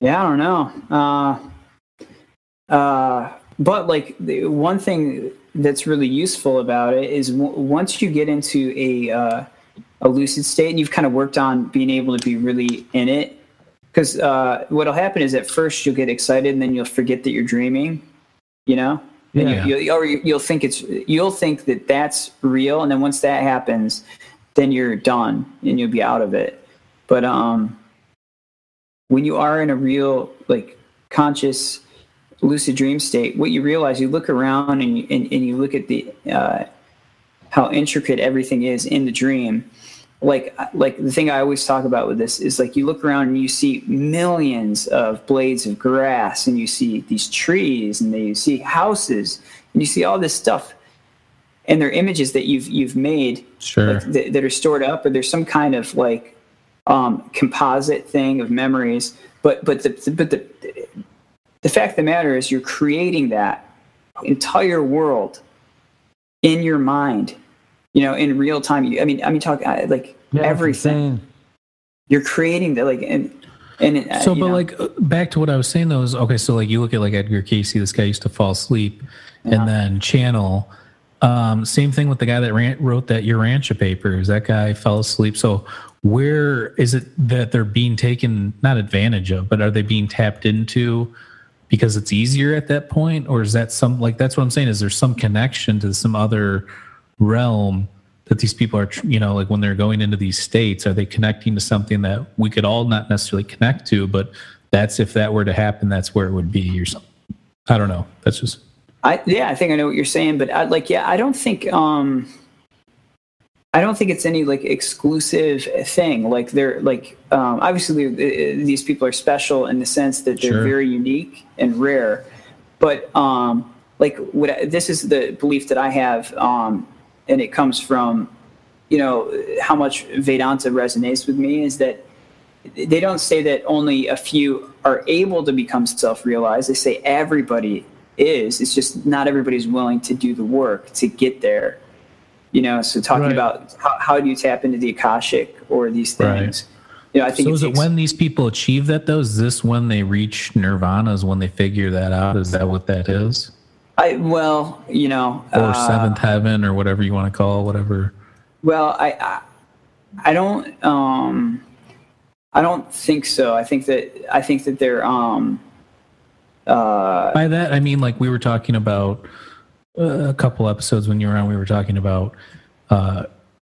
Yeah, I don't know. But like the one thing that's really useful about it is once you get into a lucid state and you've kind of worked on being able to be really in it, because what'll happen is at first you'll get excited and then you'll forget that you're dreaming, you know? Yeah. You'll think that that's real, and then once that happens, then you're done and you'll be out of it. But when you are in a real like conscious lucid dream state, what you realize, you look around and you look at the how intricate everything is in the dream. Like the thing I always talk about with this is like you look around and you see millions of blades of grass, and you see these trees, and then you see houses, and you see all this stuff, and they're images that you've made, sure, like, that are stored up, or there's some kind of like composite thing of memories. But the fact of the matter is you're creating that entire world in your mind, you know, in real time. Everything you're creating that, like, and like back to what I was saying though, is okay. So like you look at like Edgar Cayce, this guy used to fall asleep and then channel, same thing with the guy that wrote that Urantia papers, that guy fell asleep. So where is it that they're being taken, not advantage of, but are they being tapped into because it's easier at that point? Or is that some, like, that's what I'm saying, is there some connection to some other realm that these people are, you know, like when they're going into these states, are they connecting to something that we could all not necessarily connect to, but that's, if that were to happen, that's where it would be or something. I don't know. That's just, I think I know what you're saying, but I don't think it's any like exclusive thing. Like they're like, obviously these people are special in the sense that they're very unique and rare. But this is the belief that I have, and it comes from, you know, how much Vedanta resonates with me, is that they don't say that only a few are able to become self-realized. They say everybody is. It's just not everybody's willing to do the work to get there. You know, so talking about how do you tap into the Akashic or these things? Right. You know, I think so. Is it when these people achieve that though? Is this when they reach nirvana? Is when they figure that out? Is that what that is? You know, or seventh heaven or whatever you want to call it, whatever. Well, I don't think so. I think that they're by that I mean like we were talking about. A couple episodes when you were on, we were talking about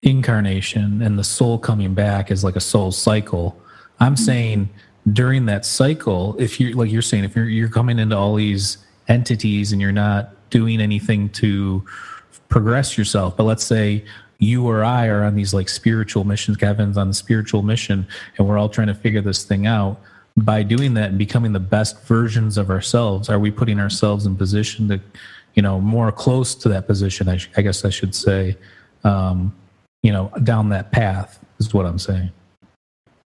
incarnation and the soul coming back as like a soul cycle. I'm saying during that cycle, if you're like you're saying, if you're coming into all these entities and you're not doing anything to progress yourself, but let's say you or I are on these like spiritual missions, Kevin's on the spiritual mission, and we're all trying to figure this thing out. By doing that and becoming the best versions of ourselves, are we putting ourselves in position to, you know, more close to that position, I guess I should say, you know, down that path is what I'm saying.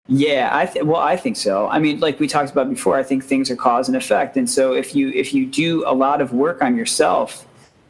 Yeah, I think so. I mean, like we talked about before, I think things are cause and effect. And so if you do a lot of work on yourself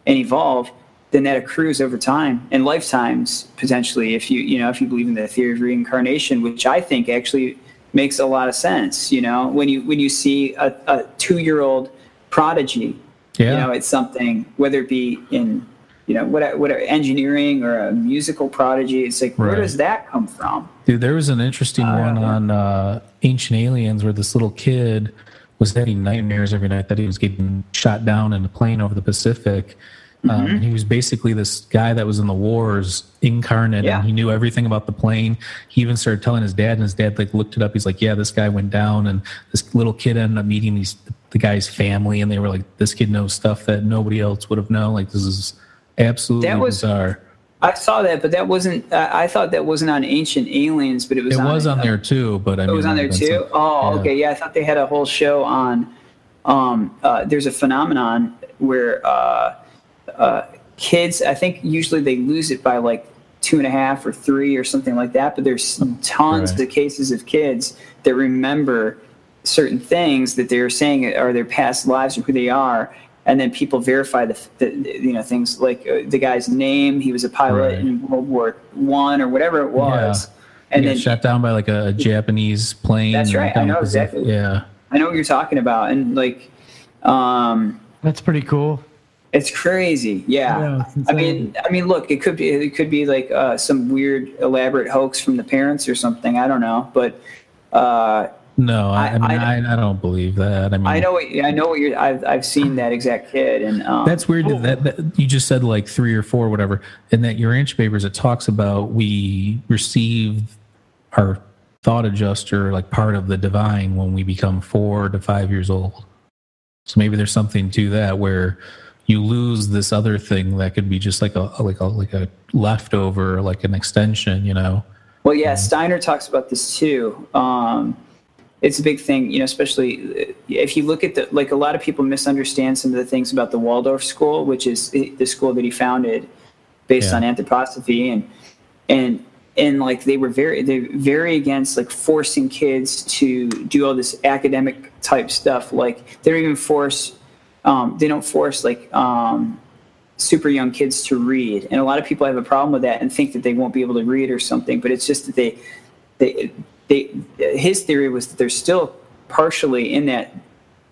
and evolve, then that accrues over time and lifetimes potentially. If you believe in the theory of reincarnation, which I think actually makes a lot of sense, you know, when you see a 2-year-old prodigy, yeah, you know, it's something, whether it be in, you know, what engineering or a musical prodigy, it's like, right, where does that come from? Dude, there was an interesting one on Ancient Aliens where this little kid was having nightmares every night that he was getting shot down in a plane over the Pacific. He was basically this guy that was in the wars incarnate, yeah, and he knew everything about the plane. He even started telling his dad, and his dad like looked it up. He's like, yeah, this guy went down, and this little kid ended up meeting the guy's family, and they were like, this kid knows stuff that nobody else would have known. Like, this is absolutely bizarre. I saw that, but that wasn't, I thought that wasn't on Ancient Aliens, but it was on there too. But I mean, it was on there too? Stuff. Oh, yeah. Okay. Yeah, I thought they had a whole show on, there's a phenomenon where kids, I think usually they lose it by like 2.5 or 3 or something like that, but there's tons of cases of kids that remember certain things that they're saying are their past lives or who they are. And then people verify the you know, things like the guy's name. He was a pilot in World War I or whatever it was. Yeah. And then shot down by like a Japanese plane. That's right. I know exactly. Yeah, I know what you're talking about. And like, that's pretty cool. It's crazy. Yeah. I mean, look, it could be like some weird elaborate hoax from the parents or something. I don't know, but. No, I don't believe that. I mean, I know what you're. I've seen that exact kid, and that's weird. Oh. That you just said like 3 or 4, whatever, and that Urantia papers, it talks about we receive our thought adjuster like part of the divine when we become 4 to 5 years old. So maybe there's something to that where you lose this other thing that could be just like a leftover, like an extension, you know. Well, yeah, Steiner talks about this too. It's a big thing, you know, especially if you look at like a lot of people misunderstand some of the things about the Waldorf school, which is the school that he founded based on anthroposophy. And like they were very against like forcing kids to do all this academic type stuff. Like they don't force super young kids to read. And a lot of people have a problem with that and think that they won't be able to read or something, but it's just that his theory was that they're still partially in that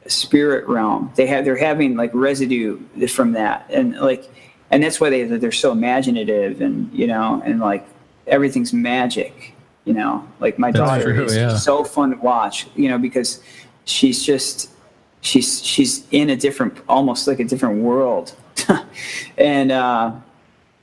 spirit realm. They're having like residue from that, and like, and that's why they're so imaginative, and you know, and like everything's magic, you know. Like my daughter is so fun to watch, you know, because she's in a different, almost like a different world, and.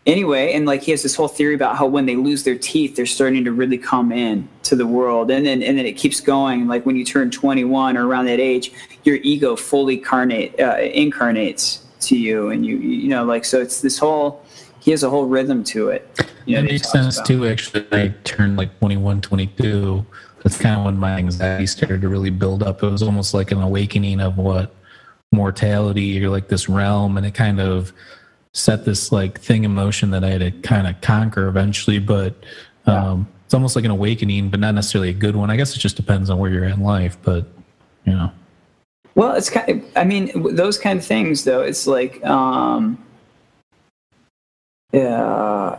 Anyway, and like he has this whole theory about how when they lose their teeth, they're starting to really come in to the world. And then it keeps going. Like when you turn 21 or around that age, your ego fully incarnates to you. And you know, like, so it's this whole, he has a whole rhythm to it. You know, it makes sense too, actually. I turned like 21, 22. That's kind of when my anxiety started to really build up. It was almost like an awakening of what mortality or like this realm. And it kind of set this like thing in motion that I had to kind of conquer eventually, but it's almost like an awakening, but not necessarily a good one. I guess it just depends on where you're at in life, but you know. Well, it's kind of, I mean, those kind of things though, it's like, yeah. I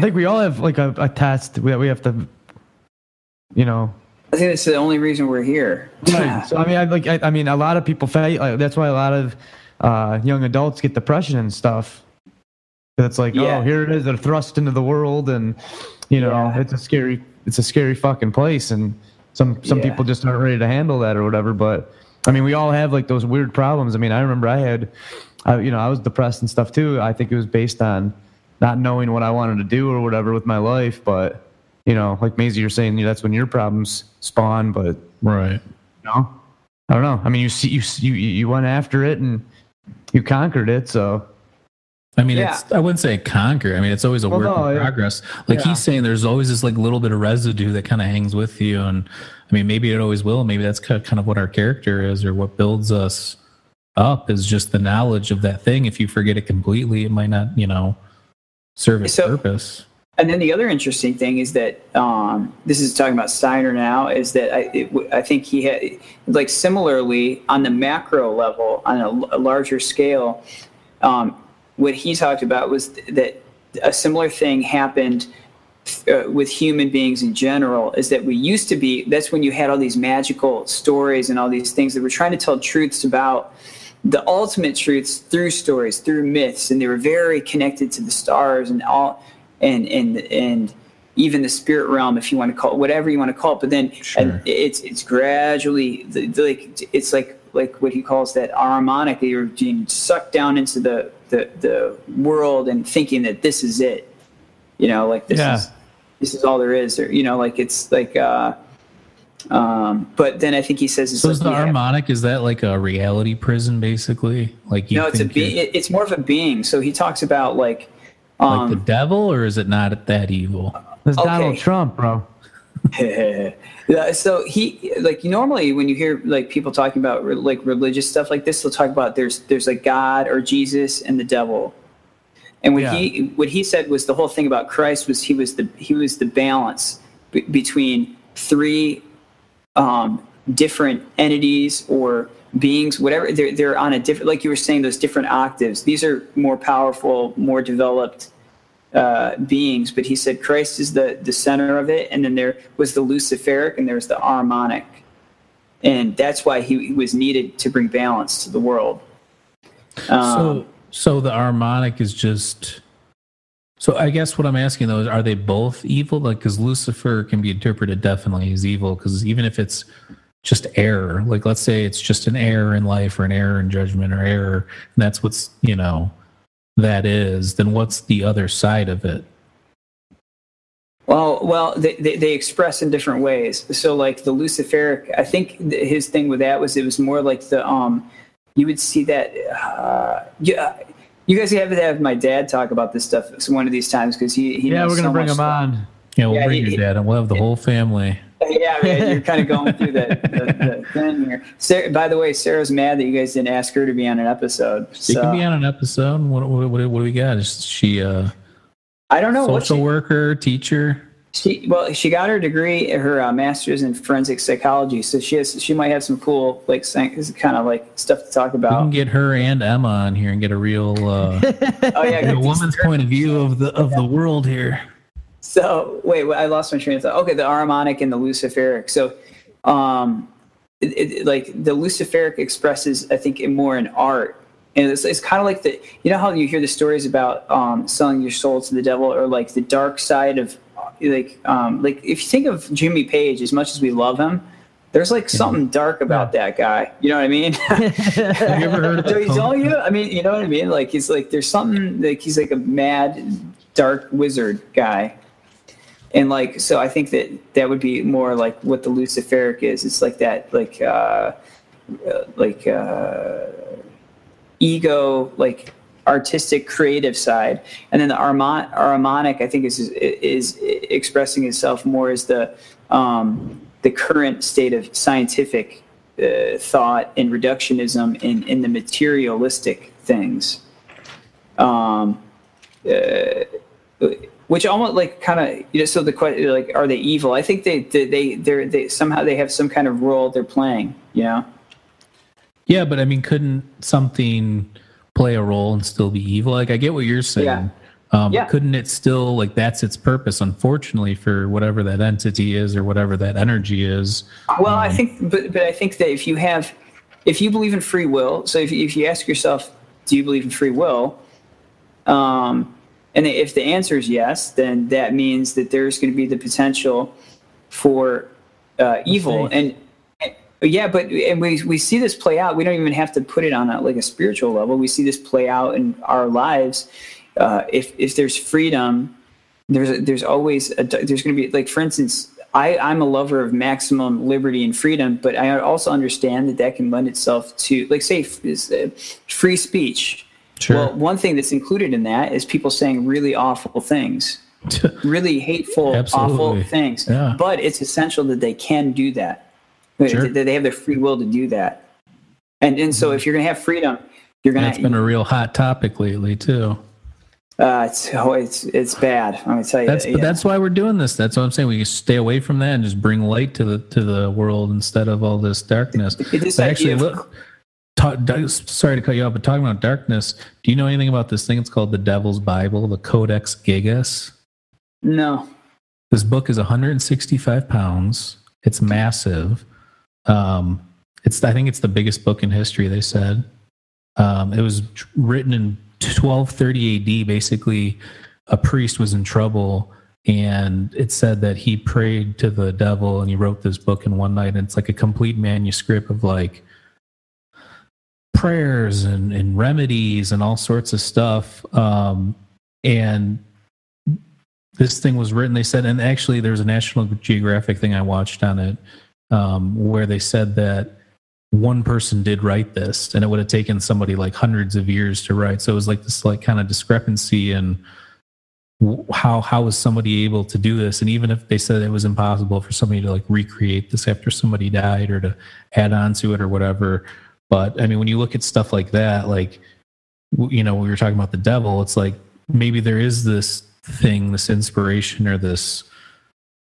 think we all have like a test that we have to, you know. I think that's the only reason we're here. Right. So I mean, I mean, a lot of people fail. Like, that's why a lot of young adults get depression and stuff. That's like, oh, here it is. They're thrust into the world, and you know, it's a scary fucking place. And some people just aren't ready to handle that or whatever. But I mean, we all have like those weird problems. I mean, I remember I was depressed and stuff too. I think it was based on not knowing what I wanted to do or whatever with my life. But you know, like Maisie, you're saying, that's when your problems spawn. But right, you know, I don't know. I mean, you went after it and you conquered it, so I mean, it's, I wouldn't say conquer. I mean, it's always a work in progress. Like he's saying, there's always this like little bit of residue that kind of hangs with you. And I mean, maybe it always will. Maybe that's kind of what our character is, or what builds us up is just the knowledge of that thing. If you forget it completely, it might not, you know, serve its purpose. And then the other interesting thing is that this is talking about Steiner now, is that I think he had, like, similarly on the macro level, on a larger scale, what he talked about was that a similar thing happened with human beings in general, is that we used to be, that's when you had all these magical stories and all these things that were trying to tell truths about the ultimate truths through stories, through myths, and they were very connected to the stars and all, and even the spirit realm, if you want to call it, whatever you want to call it. But then it's gradually, it's like what he calls that harmonic, you're being sucked down into the world and thinking that this is it, you know, like this is all there is, or, you know, like it's like, but then I think he says, so is the harmonic, is that like a reality prison basically? Like, you know, it's more of a being. So he talks about like the devil, or is it not that evil? It's Donald Trump, bro. So he, like, normally when you hear like people talking about like religious stuff like this, they'll talk about there's like God or Jesus and the devil. And what he said was, the whole thing about Christ was he was the balance between three different entities or beings, whatever. They're on a different, like you were saying, those different octaves. These are more powerful, more developed beings. But he said Christ is the center of it, and then there was the Luciferic, and there was the Ahrimanic, and that's why he was needed to bring balance to the world. So the Ahrimanic is just. So I guess what I'm asking though is, are they both evil? Like, because Lucifer can be interpreted definitely as evil, because even if it's just error, like let's say it's just an error in life or an error in judgment or error, and that's what's, you know, that is, then what's the other side of it? Well, they express in different ways. So like the Luciferic, I think his thing with that was, it was more like the you would see that you guys have to have my dad talk about this stuff one of these times, because he knows we're gonna so bring him stuff. On yeah we'll yeah, bring he, your dad and we'll have the whole family. Yeah, right. You're kind of going through the thing here. Sarah, by the way, Sarah's mad that you guys didn't ask her to be on an episode. So. She can be on an episode. What do we got? Is she I don't know. Social worker, teacher? She got her degree, her master's in forensic psychology. So she might have some cool like kind of like stuff to talk about. We can get her and Emma on here and get a real woman's point of view of the world here. So wait, I lost my train of thought. Okay, the Ahrimanic and the Luciferic. So, like the Luciferic expresses, I think, more in art, and it's kind of like the, you know how you hear the stories about selling your soul to the devil, or like the dark side of, like if you think of Jimmy Page, as much as we love him, there's like something dark about that guy. You know what I mean? Have you ever heard of that? Don't you? I mean, you know what I mean? Like he's like, there's something like, he's like a mad dark wizard guy. And like, so I think that would be more like what the Luciferic is. It's like that, like ego, like artistic, creative side. And then the Ahrimanic, I think, is expressing itself more as the current state of scientific thought and reductionism in the materialistic things. Which almost like kind of, you know, so the question, like, are they evil? I think they somehow they have some kind of role they're playing, you know? Yeah, but I mean, couldn't something play a role and still be evil? Like, I get what you're saying. Yeah. But couldn't it still, like, that's its purpose, unfortunately, for whatever that entity is or whatever that energy is? Well, I think, but I think that if you believe in free will, so if you ask yourself, do you believe in free will? And if the answer is yes, then that means that there's going to be the potential for evil. And we see this play out. We don't even have to put it on a spiritual level. We see this play out in our lives. If there's freedom, there's always there's going to be, like, for instance, I'm a lover of maximum liberty and freedom, but I also understand that can lend itself to, like, say, free speech. Sure. Well, one thing that's included in that is people saying really awful things, really hateful, awful things. Yeah. But it's essential that they can do that, sure. that they have their free will to do that. And so if you're going to have freedom, you're going to... That's been a real hot topic lately, too. It's bad. I'm gonna tell you. But that's why we're doing this. That's what I'm saying. We stay away from that and just bring light to the world instead of all this darkness. Sorry to cut you off, but talking about darkness, do you know anything about this thing? It's called the Devil's Bible, the Codex Gigas. No. This book is 165 pounds. It's massive. I think it's the biggest book in history. They said it was written in 1230 AD. Basically, a priest was in trouble, and it said that he prayed to the devil, and he wrote this book in one night. And it's like a complete manuscript of like prayers and remedies and all sorts of stuff. And this thing was written, they said, and actually there's a National Geographic thing I watched on it where they said that one person did write this, and it would have taken somebody like hundreds of years to write. So it was like this like kind of discrepancy in how was somebody able to do this? And even if they said it was impossible for somebody to like recreate this after somebody died or to add on to it or whatever. But I mean, when you look at stuff like that, like, you know, we were talking about the devil, it's like, maybe there is this thing, this inspiration or this,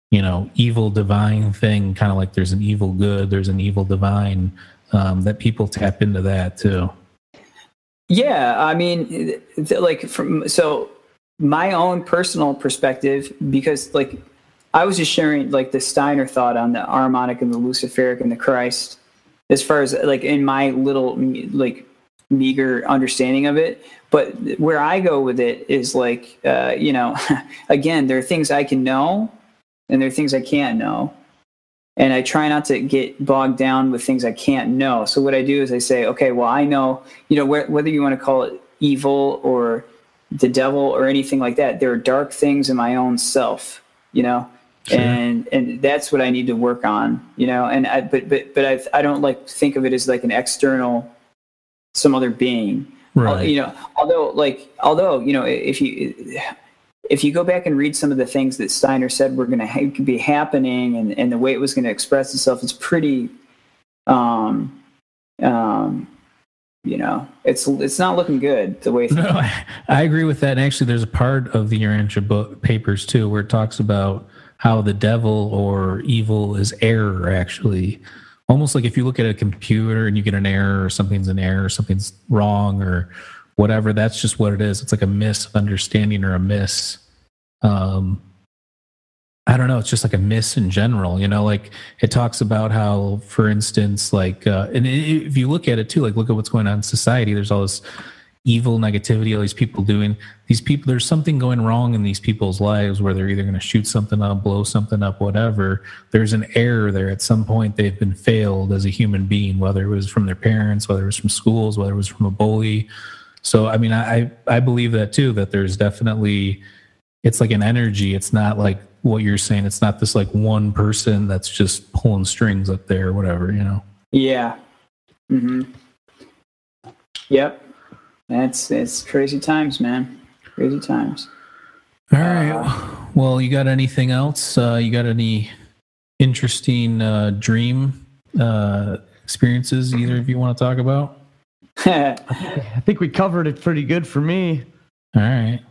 you know, evil divine thing, kind of like there's an evil good, there's an evil divine, that people tap into that too. Yeah. I mean, like so my own personal perspective, because like I was just sharing like the Steiner thought on the harmonic and the Luciferic and the Christ, as far as like in my little like meager understanding of it. But where I go with it is like, you know, again, there are things I can know, and there are things I can't know. And I try not to get bogged down with things I can't know. So what I do is I say, okay, well, I know, you know, whether you want to call it evil or the devil or anything like that, there are dark things in my own self, you know, sure. and that's what I need to work on, you know. And I don't like think of it as like an external, some other being, right? You know, although, you know, if you go back and read some of the things that Steiner said were going to be happening and the way it was going to express itself, it's pretty, you know, it's not looking good the way. No, I agree with that. And actually, there's a part of the Urantia book papers too where it talks about how the devil or evil is error. Actually, almost like if you look at a computer and you get an error, or something's an error, or something's wrong, or whatever, that's just what it is. It's like a misunderstanding or a miss. I don't know. It's just like a miss in general, you know, like it talks about how, for instance, like, and if you look at it too, like look at what's going on in society, there's all this evil negativity, all these people doing these people, there's something going wrong in these people's lives where they're either going to shoot something up, blow something up, whatever. There's an error there. At some point they've been failed as a human being, whether it was from their parents, whether it was from schools, whether it was from a bully. So, I mean, I believe that too, that there's definitely, it's like an energy. It's not like what you're saying. It's not this like one person that's just pulling strings up there or whatever, you know? Yeah. Mm-hmm. Yep. It's crazy times, man. Crazy times. All right. Well, you got anything else? You got any interesting dream experiences either of you want to talk about? I think we covered it pretty good for me. All right.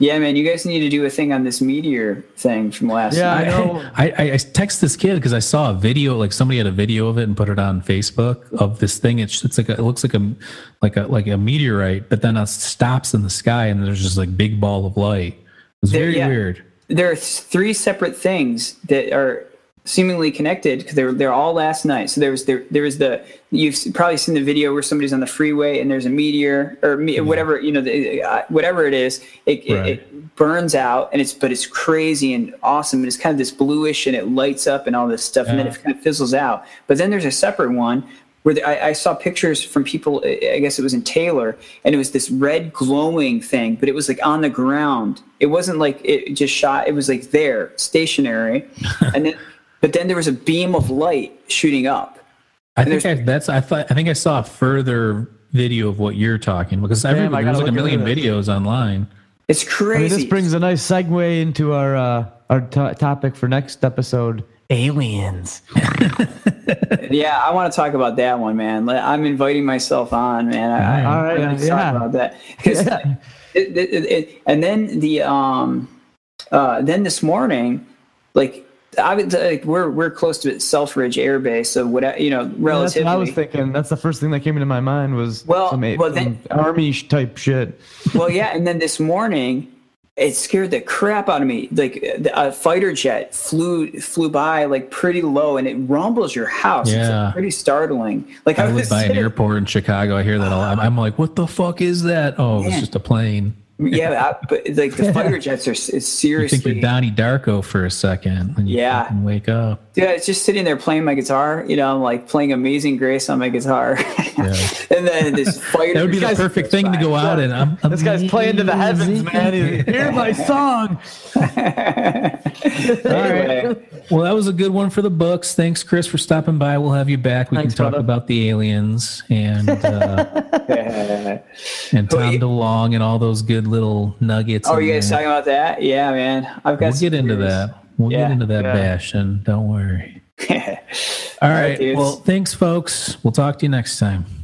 Yeah, man, you guys need to do a thing on this meteor thing from last night. Yeah, I know. I text this kid because I saw a video, like somebody had a video of it and put it on Facebook of this thing. It's like it looks like a meteorite, but then it stops in the sky and there's just like big ball of light. It's very weird. There are three separate things that are seemingly connected because they're all last night. So there was you've probably seen the video where somebody's on the freeway and there's a meteor or whatever, you know, whatever it is, it burns out and it's crazy and awesome. And it's kind of this bluish and it lights up and all this stuff. Yeah. And then it kind of fizzles out. But then there's a separate one where I saw pictures from people, I guess it was in Taylor, and it was this red glowing thing, but it was like on the ground. It wasn't like it just shot. It was like there stationary. And then, but then there was a beam of light shooting up. I think I saw a further video of what you're talking, because everybody, there's like a million videos online. It's crazy. I mean, this brings a nice segue into our topic for next episode, aliens. Yeah, I want to talk about that one, man. I'm inviting myself on, man. All right, I'm gonna talk about that. Yeah. And then this morning, we're close to Selfridge Air Base, so whatever, you know, relatively. Yeah, that's what I was thinking. That's the first thing that came into my mind was some army type shit. Well, yeah, and then this morning, it scared the crap out of me. Like a fighter jet flew by like pretty low, and it rumbles your house. Yeah. It's like, pretty startling. Like I live by an airport in Chicago. I hear that a lot. I'm like, what the fuck is that? Oh, man. It's just a plane. Yeah, but like the fighter jets are seriously. You think you're Donnie Darko for a second when you fucking wake up. Yeah, it's just sitting there playing my guitar. You know, I'm like playing Amazing Grace on my guitar, and then this fighter. That would be the perfect thing to go out and. This guy's playing to the heavens, man. Hear my song. All right. Well, that was a good one for the books. Thanks, Chris, for stopping by. We'll have you back. We can talk about the aliens and Tom DeLonge and all those good little nuggets. Oh, you guys talking about that? Yeah, man. We'll get into that bashin'. Don't worry. All right. Well, thanks, folks. We'll talk to you next time.